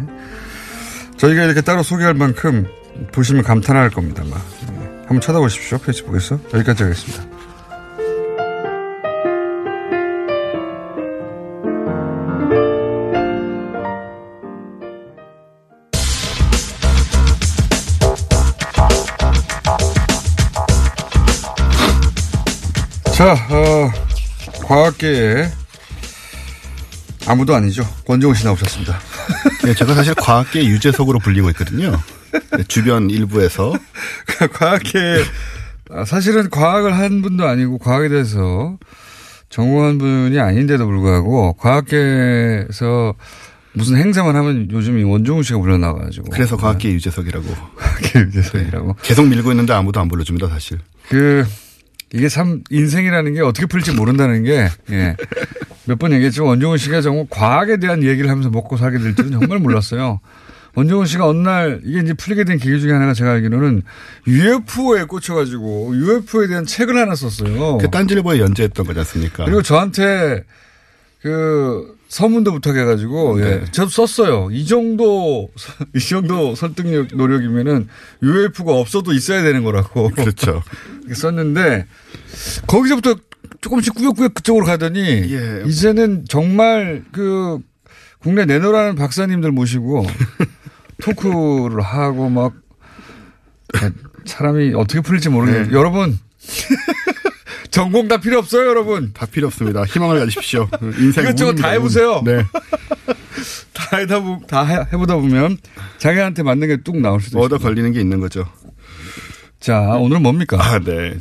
저희가 이렇게 따로 소개할 만큼 보시면 감탄할 겁니다. 막. 한번 찾아보십시오. 페이스북에서. 여기까지 하겠습니다. 자, 어, 과학계에 아무도 아니죠. 원종우 씨 나오셨습니다. 네, 제가 사실 과학계 유재석으로 불리고 있거든요. 네, 주변 일부에서. 과학계, 사실은 과학을 한 분도 아니고 과학에 대해서 전공한 분이 아닌데도 불구하고 과학계에서 무슨 행사만 하면 요즘 이 원종우 씨가 불러나가지고. 그래서 과학계 유재석이라고. 과학계 유재석이라고. 네, 계속 밀고 있는데 아무도 안 불러줍니다, 사실. 그, 이게 참 인생이라는 게 어떻게 풀지 모른다는 게, 예. 몇 번 얘기했지만 원종우 씨가 정말 과학에 대한 얘기를 하면서 먹고 살게 될 줄은 정말 몰랐어요. 원종우 씨가 어느 날 이게 이제 풀리게 된 계기 중에 하나가 제가 알기로는 유에프오에 꽂혀가지고 유에프오에 대한 책을 하나 썼어요. 그 딴지일보에 연재했던 거지 않습니까? 그리고 저한테 그 서문도 부탁해가지고, 네. 예. 저도 썼어요. 이 정도, 이 정도 설득력, 노력이면은 유에프오가 없어도 있어야 되는 거라고. 그렇죠. 썼는데, 거기서부터 조금씩 꾸역꾸역 그쪽으로 가더니, 예. 이제는 정말 그, 국내 내노라는 박사님들 모시고, 토크를 하고 막, 사람이 어떻게 풀릴지 모르겠는데, 네. 여러분. 전공 다 필요 없어요, 여러분. 다 필요 없습니다. 희망을 가지십시오. 인생 이것저것 다 해보세요. 네. 다, 해다, 다 해보다 보면 자기한테 맞는 게 뚝 나올 수도 있어요. 얻어 걸리는 게 있는 거죠. 자, 오늘은 뭡니까? 아, 네.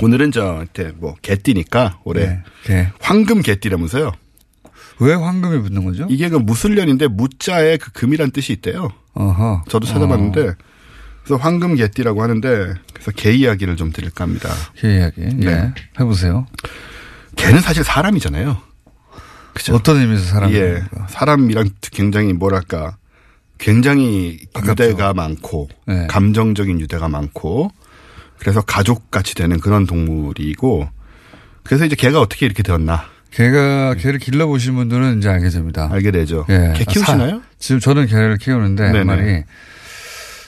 오늘은 저한테 뭐, 개띠니까 올해. 네. 황금 개띠라면서요. 왜 황금이 붙는 거죠? 이게 그 무술년인데 무자에 그 금이란 뜻이 있대요. 어허. 저도 찾아봤는데. 어허. 그래서 황금 개띠라고 하는데, 그래서 개 이야기를 좀 드릴까 합니다. 개 이야기. 네. 예. 해보세요. 개는 사실 사람이잖아요. 그죠? 어떤 의미에서 사람이에요? 예. 사람이랑 굉장히 뭐랄까, 굉장히 가깝죠. 유대가 많고, 네. 감정적인 유대가 많고, 그래서 가족같이 되는 그런 동물이고, 그래서 이제 개가 어떻게 이렇게 되었나. 개가, 개를 길러보신 분들은 이제 알게 됩니다. 알게 되죠. 예. 개 키우시나요? 사, 지금 저는 개를 키우는데, 한 마리.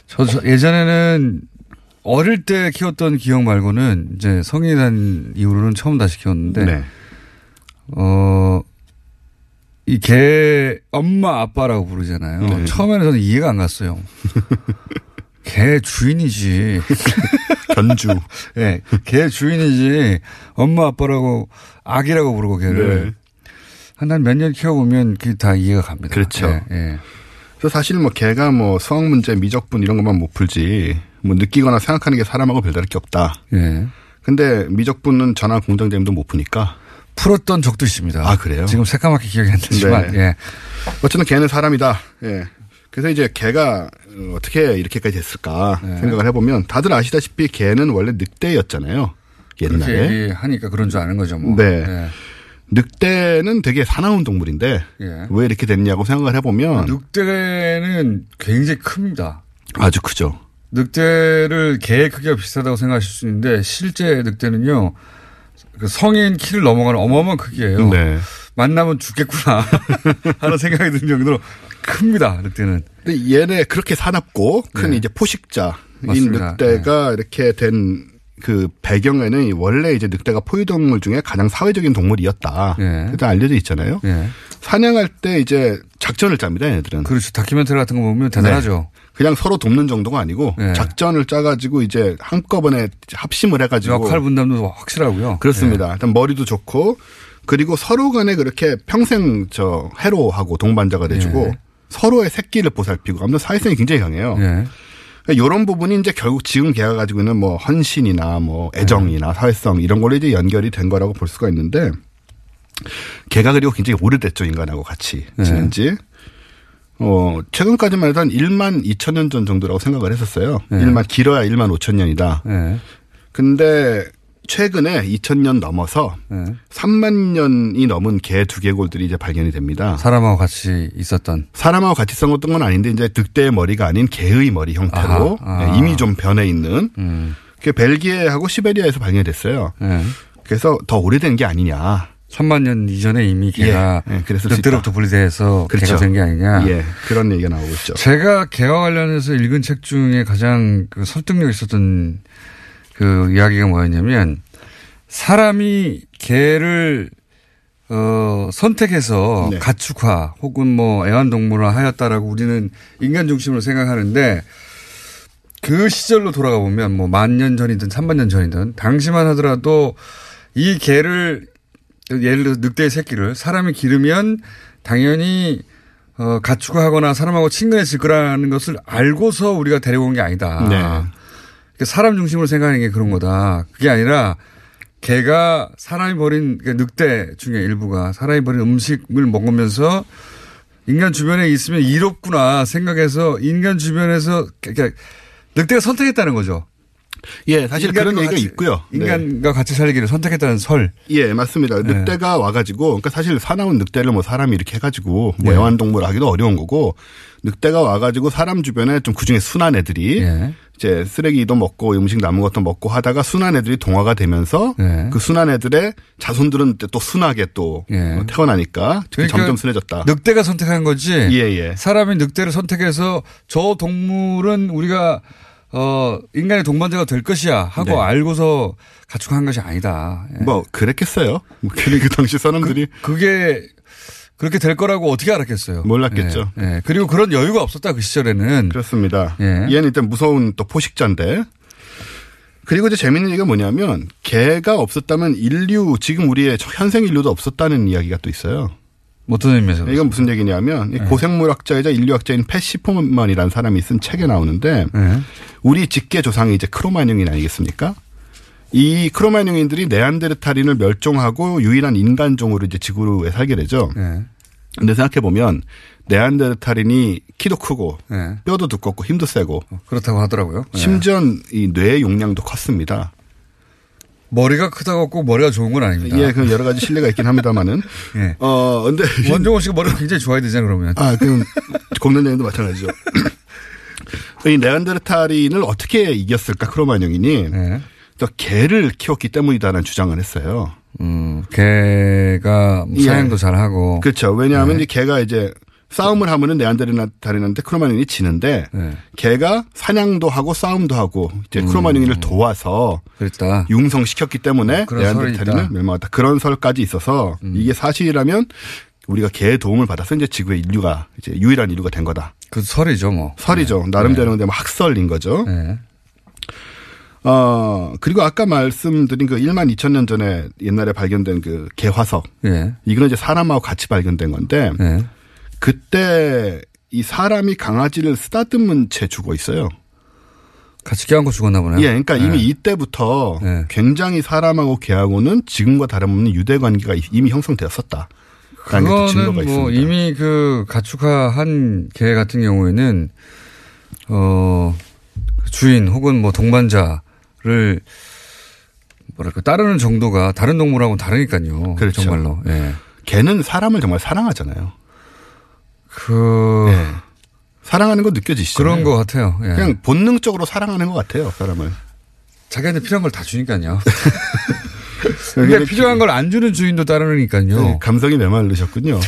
저, 저 예전에는 어릴 때 키웠던 기억 말고는 이제 성인이 된 이후로는 처음 다시 키웠는데, 네. 어, 이 개 엄마 아빠라고 부르잖아요. 네. 처음에는 저는 이해가 안 갔어요. 개 주인이지. 견주. 예. 네, 개 주인이지. 엄마 아빠라고 아기라고 부르고 걔를. 네. 한 한 몇 년 키워보면 그게 다 이해가 갑니다. 그렇죠. 예. 네, 네. 그래서 사실 뭐 개가 뭐 성학 문제, 미적분 이런 것만 못 풀지 뭐 느끼거나 생각하는 게 사람하고 별다를 게 없다. 예. 네. 근데 미적분은 전화 공정제임도 못 푸니까. 풀었던 적도 있습니다. 아, 그래요? 지금 새까맣게 기억이 안 나지만. 네. 예. 어쨌든 개는 사람이다. 예. 그래서 이제 개가 어떻게 이렇게까지 됐을까 네. 생각을 해보면 다들 아시다시피 개는 원래 늑대였잖아요. 옛날에. 그렇게 얘기하니까 그런 줄 아는 거죠. 뭐. 네. 네. 늑대는 되게 사나운 동물인데 예. 왜 이렇게 됐냐고 생각을 해보면. 늑대는 굉장히 큽니다. 아주 크죠. 늑대를 개의 크기가 비슷하다고 생각하실 수 있는데 실제 늑대는요. 성인 키를 넘어가는 어마어마한 크기예요. 네. 만나면 죽겠구나 하는 생각이 드는 정도로 큽니다. 늑대는. 근데 얘네 그렇게 사납고 큰 네. 이제 포식자인 늑대가 네. 이렇게 된 그 배경에는 원래 이제 늑대가 포유동물 중에 가장 사회적인 동물이었다. 네. 일단 알려져 있잖아요. 네. 사냥할 때 이제 작전을 짭니다. 얘네들은. 그렇죠. 다큐멘터리 같은 거 보면 대단하죠. 네. 그냥 서로 돕는 정도가 아니고 네. 작전을 짜가지고 이제 한꺼번에 합심을 해가지고. 역할 분담도 확실하고요. 그렇습니다. 네. 일단 머리도 좋고 그리고 서로 간에 그렇게 평생 저 해로하고 동반자가 돼주고 네. 서로의 새끼를 보살피고 아무튼 사회성이 굉장히 강해요. 네. 그러니까 이런 부분이 이제 결국 지금 개가 가지고 있는 뭐 헌신이나 뭐 애정이나 네. 사회성 이런 걸로 이제 연결이 된 거라고 볼 수가 있는데 개가 그리고 굉장히 오래됐죠. 인간하고 같이 지낸 지. 네. 어, 최근까지만 해도 한 만 이천 년 전 정도라고 생각을 했었어요. 네. 일만, 길어야 만 오천 년이다. 네. 근데 최근에 이천 년 넘어서 네. 삼만 년이 넘은 개 두개골들이 이제 발견이 됩니다. 사람하고 같이 있었던. 사람하고 같이 있었던 건 아닌데 이제 늑대의 머리가 아닌 개의 머리 형태로 아하, 아하. 이미 좀 변해 있는. 음. 그게 벨기에하고 시베리아에서 발견이 됐어요. 네. 그래서 더 오래된 게 아니냐. 삼만 년 이전에 이미 개가 예, 예, 늑대로부터 분리돼서 그렇죠. 개가 된 게 아니냐. 예, 그런 얘기가 나오고 있죠. 제가 개와 관련해서 읽은 책 중에 가장 그 설득력 있었던 그 이야기가 뭐였냐면 사람이 개를 어, 선택해서 네. 가축화 혹은 뭐 애완동물화 하였다라고 우리는 인간 중심으로 생각하는데 그 시절로 돌아가 보면 뭐 만 년 전이든 삼만 년 전이든 당시만 하더라도 이 개를 예를 들어 늑대의 새끼를 사람이 기르면 당연히 어, 가축화하거나 사람하고 친근해질 거라는 것을 알고서 우리가 데려온 게 아니다. 네. 그러니까 사람 중심으로 생각하는 게 그런 거다. 그게 아니라 개가 사람이 버린 그러니까 늑대 중에 일부가 사람이 버린 음식을 먹으면서 인간 주변에 있으면 이롭구나 생각해서 인간 주변에서 그러니까 늑대가 선택했다는 거죠. 예, 사실 그런 얘기가 같이, 있고요. 인간과 네. 같이 살기를 선택했다는 설. 예, 맞습니다. 늑대가 네. 와가지고, 그러니까 사실 사나운 늑대를 뭐 사람이 이렇게 해가지고, 뭐 네. 애완동물 하기도 어려운 거고, 늑대가 와가지고 사람 주변에 좀 그중에 순한 애들이, 네. 이제 쓰레기도 먹고 음식 남은 것도 먹고 하다가 순한 애들이 동화가 되면서, 네. 그 순한 애들의 자손들은 또 순하게 또 네. 태어나니까 그러니까 점점 순해졌다. 늑대가 선택한 거지, 예, 예. 사람이 늑대를 선택해서 저 동물은 우리가 어, 인간의 동반자가 될 것이야 하고 네. 알고서 가축한 것이 아니다. 예. 뭐 그랬겠어요. 뭐 그 당시 사람들이. 그, 그게 그렇게 될 거라고 어떻게 알았겠어요. 몰랐겠죠. 예. 예. 그리고 그런 여유가 없었다 그 시절에는. 그렇습니다. 예. 얘는 일단 무서운 또 포식자인데. 그리고 이제 재밌는 얘기가 뭐냐면 개가 없었다면 인류 지금 우리의 현생 인류도 없었다는 이야기가 또 있어요. 어떤 의미에서? 이건 무슨 얘기냐면 네. 고생물학자이자 인류학자인 패시포먼이라는 사람이 쓴 책에 나오는데 네. 우리 직계 조상이 이제 크로마뇽인 아니겠습니까? 이 크로마뇽인들이 네안데르탈인을 멸종하고 유일한 인간종으로 이제 지구에 살게 되죠. 그런데 네. 생각해 보면 네안데르탈인이 키도 크고 네. 뼈도 두껍고 힘도 세고 그렇다고 하더라고요. 네. 심지어 이 뇌의 용량도 컸습니다. 머리가 크다고 꼭 머리가 좋은 건 아닙니다. 예, 그럼 여러 가지 신뢰가 있긴 합니다만은. 예. 어, 근데. 원종우 씨가 머리가 굉장히 좋아야 되잖아요, 그러면. 아, 그럼. 공론장님도 마찬가지죠. 이 네안데르탈인을 어떻게 이겼을까, 크로마뇽인이. 예. 또 개를 키웠기 때문이다라는 주장을 했어요. 음, 개가 사냥도 예. 잘하고. 그렇죠. 왜냐하면 네. 이제 개가 이제 싸움을 하면은 네안데르탈인한테 크로마뇽인이 지는데 네. 개가 사냥도 하고 싸움도 하고 이제 크로마뇽인을 음. 도와서 그랬다. 융성시켰기 때문에 네안데르탈인은 멸망했다. 그런 설까지 있어서 음. 이게 사실이라면 우리가 개의 도움을 받아서 이제 지구의 인류가 이제 유일한 인류가 된 거다. 그 설이죠, 뭐. 설이죠. 네. 나름대로 네. 학설인 거죠. 네. 어, 그리고 아까 말씀드린 그 만 이천 년 전에 옛날에 발견된 그 개 화석. 네. 이거는 이제 사람하고 같이 발견된 건데. 네. 그때 이 사람이 강아지를 쓰다듬은 채 죽어 있어요. 같이 껴안고 죽었나 보네요. 예, 그러니까 네. 이미 이때부터 네. 굉장히 사람하고 개하고는 지금과 다름없는 유대 관계가 이미 형성되었었다. 그거는 뭐 있습니다. 이미 그 가축화한 개 같은 경우에는 어 주인 혹은 뭐 동반자를 뭐랄까 따르는 정도가 다른 동물하고는 다르니까요. 그렇죠. 정말로. 예. 개는 사람을 정말 사랑하잖아요. 그 예. 사랑하는 거 느껴지시죠? 그런 것 같아요. 예. 그냥 본능적으로 사랑하는 것 같아요, 사람을. 자기한테 필요한 걸 다 주니까요. 근데 필요한 걸 안 주는 주인도 따르니까요. 네, 감성이 메마르셨군요.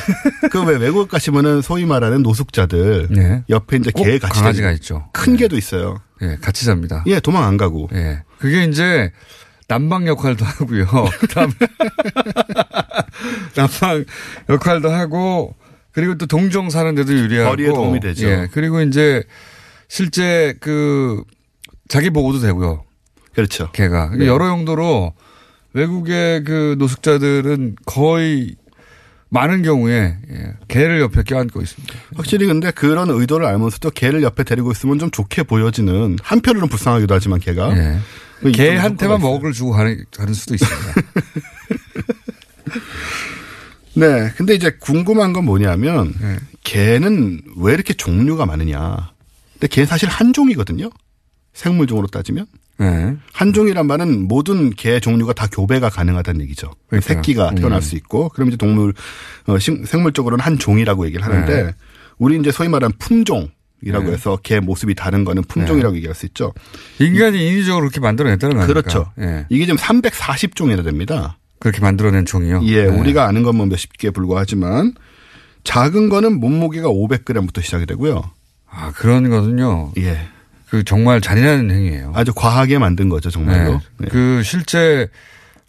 그 왜 외국 가시면은 소위 말하는 노숙자들 네. 옆에 이제 개 같이 강아지가 있죠. 큰 네. 개도 있어요. 예, 네, 같이 잡니다. 예, 도망 안 가고. 예, 네. 그게 이제 난방 역할도 하고요. 그다음에 난방 역할도 하고 그리고 또 동종 사는데도 유리하고 거리에 도움이 되죠. 예, 그리고 이제 실제 그 자기 보호도 되고요. 그렇죠. 개가 네. 여러 용도로. 외국의 그 노숙자들은 거의 많은 경우에 개를 옆에 껴안고 있습니다. 확실히 근데 그런 의도를 알면서도 개를 옆에 데리고 있으면 좀 좋게 보여지는 한편으로는 불쌍하기도 하지만 개가. 네. 개한테만 먹을 주고 가는, 가는 수도 있습니다. 네. 근데 이제 궁금한 건 뭐냐면 네. 개는 왜 이렇게 종류가 많으냐. 근데 개는 사실 한 종이거든요. 생물종으로 따지면. 네. 한 종이란 말은 모든 개 종류가 다 교배가 가능하다는 얘기죠. 그러니까. 새끼가 태어날 네. 수 있고, 그럼 이제 동물, 생물적으로는 한 종이라고 얘기를 하는데, 네. 우리 이제 소위 말하는 품종이라고 네. 해서 개 모습이 다른 거는 품종이라고 네. 얘기할 수 있죠. 인간이 인위적으로 그렇게 만들어냈다는 거죠. 그렇죠. 네. 이게 지금 삼백사십 종이나 됩니다. 그렇게 만들어낸 종이요? 예, 네. 우리가 아는 건 뭐 몇십 개에 불과하지만, 작은 거는 몸무게가 오백 그램부터 시작이 되고요. 아, 그런 거는요? 예. 그 정말 잔인한 행위예요. 아주 과하게 만든 거죠, 정말로. 네. 네. 그 실제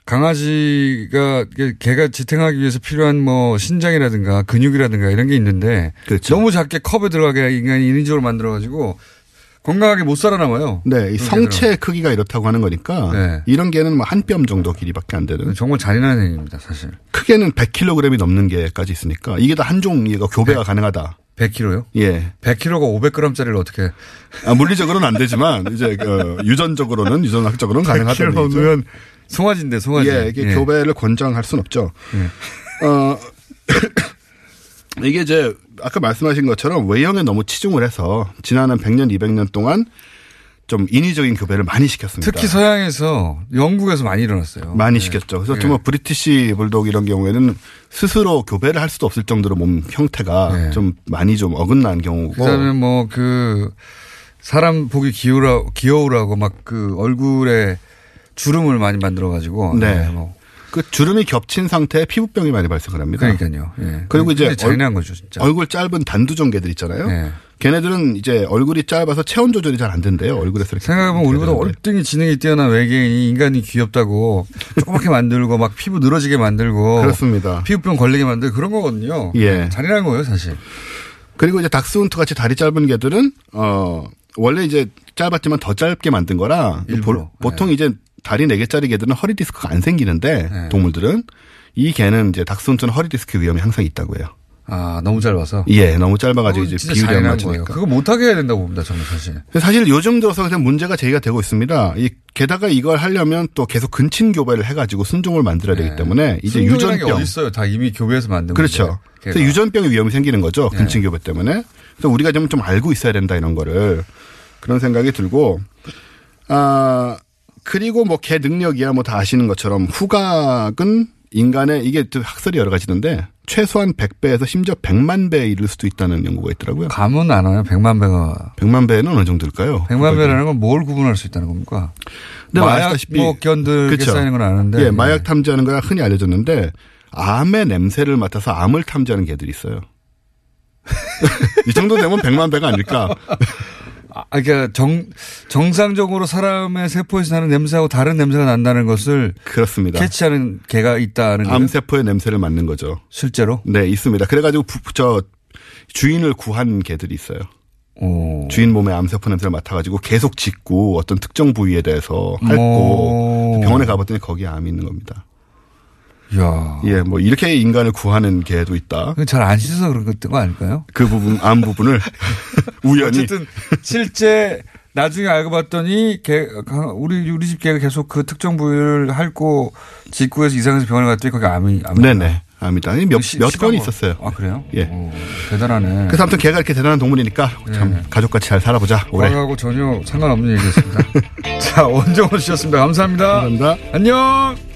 강아지가 개가 지탱하기 위해서 필요한 뭐 신장이라든가 근육이라든가 이런 게 있는데 그렇죠. 너무 작게 컵에 들어가게 인간이 인위적으로 만들어 가지고 건강하게 못 살아남아요. 네, 이 성체 크기가 이렇다고 하는 거니까 네. 이런 개는 뭐 한 뼘 정도 길이밖에 안 되는. 정말 잔인한 행위입니다, 사실. 크게는 백 킬로그램이 넘는 개까지 있으니까 이게 다 한 종이가 교배가 네. 가능하다. 백 킬로그램요? 예. 백 킬로그램가 오백 그램짜리를 어떻게. 아, 물리적으로는 안 되지만, 이제, 그, 유전적으로는, 유전학적으로는 가능하다는 거죠. 백 킬로그램면 송아지인데, 송아지. 예, 이게 예. 교배를 권장할 순 없죠. 예. 어, 이게 이제, 아까 말씀하신 것처럼 외형에 너무 치중을 해서, 지나는 백 년, 이백 년 동안 좀 인위적인 교배를 많이 시켰습니다. 특히 서양에서, 영국에서 많이 일어났어요. 많이 예. 시켰죠. 그래서 정말 예. 브리티시 불독 이런 경우에는 스스로 교배를 할 수도 없을 정도로 몸 형태가 예. 좀 많이 좀 어긋난 경우고. 그다음에 뭐 그 사람 보기 기우라, 귀여우라고 막 그 얼굴에 주름을 많이 만들어 가지고. 네. 네 뭐. 그 주름이 겹친 상태에 피부병이 많이 발생을 합니다. 그러니까요. 예. 그리고 이제 잔인한 거죠, 진짜. 얼굴 짧은 단두종 개들 있잖아요. 예. 걔네들은 이제 얼굴이 짧아서 체온 조절이 잘 안 된대요. 얼굴에서 이렇게. 생각해보면 우리보다 월등히 지능이 뛰어난 외계인이 인간이 귀엽다고 조그맣게 만들고 막 피부 늘어지게 만들고. 그렇습니다. 피부병 걸리게 만들고 그런 거거든요. 예. 잔인한 거예요, 사실. 그리고 이제 닥스훈트 같이 다리 짧은 개들은, 어, 원래 이제 짧았지만 더 짧게 만든 거라. 일부러. 보통 예. 이제 다리 네 개짜리 개들은 허리 디스크가 안 생기는데, 네. 동물들은. 이 개는 이제 닥스훈트는 허리 디스크 위험이 항상 있다고 해요. 아, 너무 짧아서? 예, 너무 짧아가지고 이제 비율이 안 맞으니까. 그거 못하게 해야 된다고 봅니다, 저는 사실. 사실 요즘 들어서 그냥 문제가 제기가 되고 있습니다. 이, 게다가 이걸 하려면 또 계속 근친 교배를 해가지고 순종을 만들어야 되기 때문에 네. 이제 유전병. 어디 있어요? 다 이미 교배에서 만든 거죠. 그렇죠. 그래서 유전병의 위험이 생기는 거죠. 네. 근친 교배 때문에. 그래서 우리가 좀, 좀 알고 있어야 된다, 이런 거를. 그런 생각이 들고, 아, 그리고 뭐 개 능력이야 뭐 다 아시는 것처럼 후각은 인간의 이게 학설이 여러 가지던데 최소한 백 배에서 심지어 백만 배에 이를 수도 있다는 연구가 있더라고요. 감은 안 와요. 백만 배가. 백만 배는 어느 정도일까요? 백만 배라는 건 뭘 구분할 수 있다는 겁니까? 근데 마약 뭐 견들게 그렇죠. 쌓이는 건 아는데. 예, 마약 탐지하는 거야 흔히 알려졌는데 암의 냄새를 맡아서 암을 탐지하는 개들이 있어요. 이 정도 되면 백만 배가 아닐까. 아, 그러니까 정, 정상적으로 사람의 세포에서 나는 냄새하고 다른 냄새가 난다는 것을 그렇습니다. 캐치하는 개가 있다는 거예요? 암세포의 냄새를 맡는 거죠. 실제로? 네, 있습니다. 그래가지고 부, 저 주인을 구한 개들이 있어요. 오. 주인 몸에 암세포 냄새를 맡아가지고 계속 짖고 어떤 특정 부위에 대해서 핥고 병원에 가봤더니 거기에 암이 있는 겁니다. 야, 예, 뭐 이렇게 인간을 구하는 개도 있다. 잘 안 씻어서 그런 거 아닐까요? 그 부분, 암 부분을 우연히. 어쨌든 실제 나중에 알고 봤더니 개, 우리 우리 집 개가 계속 그 특정 부위를 핥고 짖고 해서 이상해서 병원에 갔더니 거기 암이 암이. 네네. 암이다. 몇 몇 건이 있었어요. 아 그래요? 예. 오, 대단하네. 그래서 아무튼 개가 이렇게 대단한 동물이니까 참 네. 가족같이 잘 살아보자. 과거하고 전혀 상관없는 얘기였습니다. 자, 원종우 씨였습니다. 감사합니다. 감사합니다. 안녕.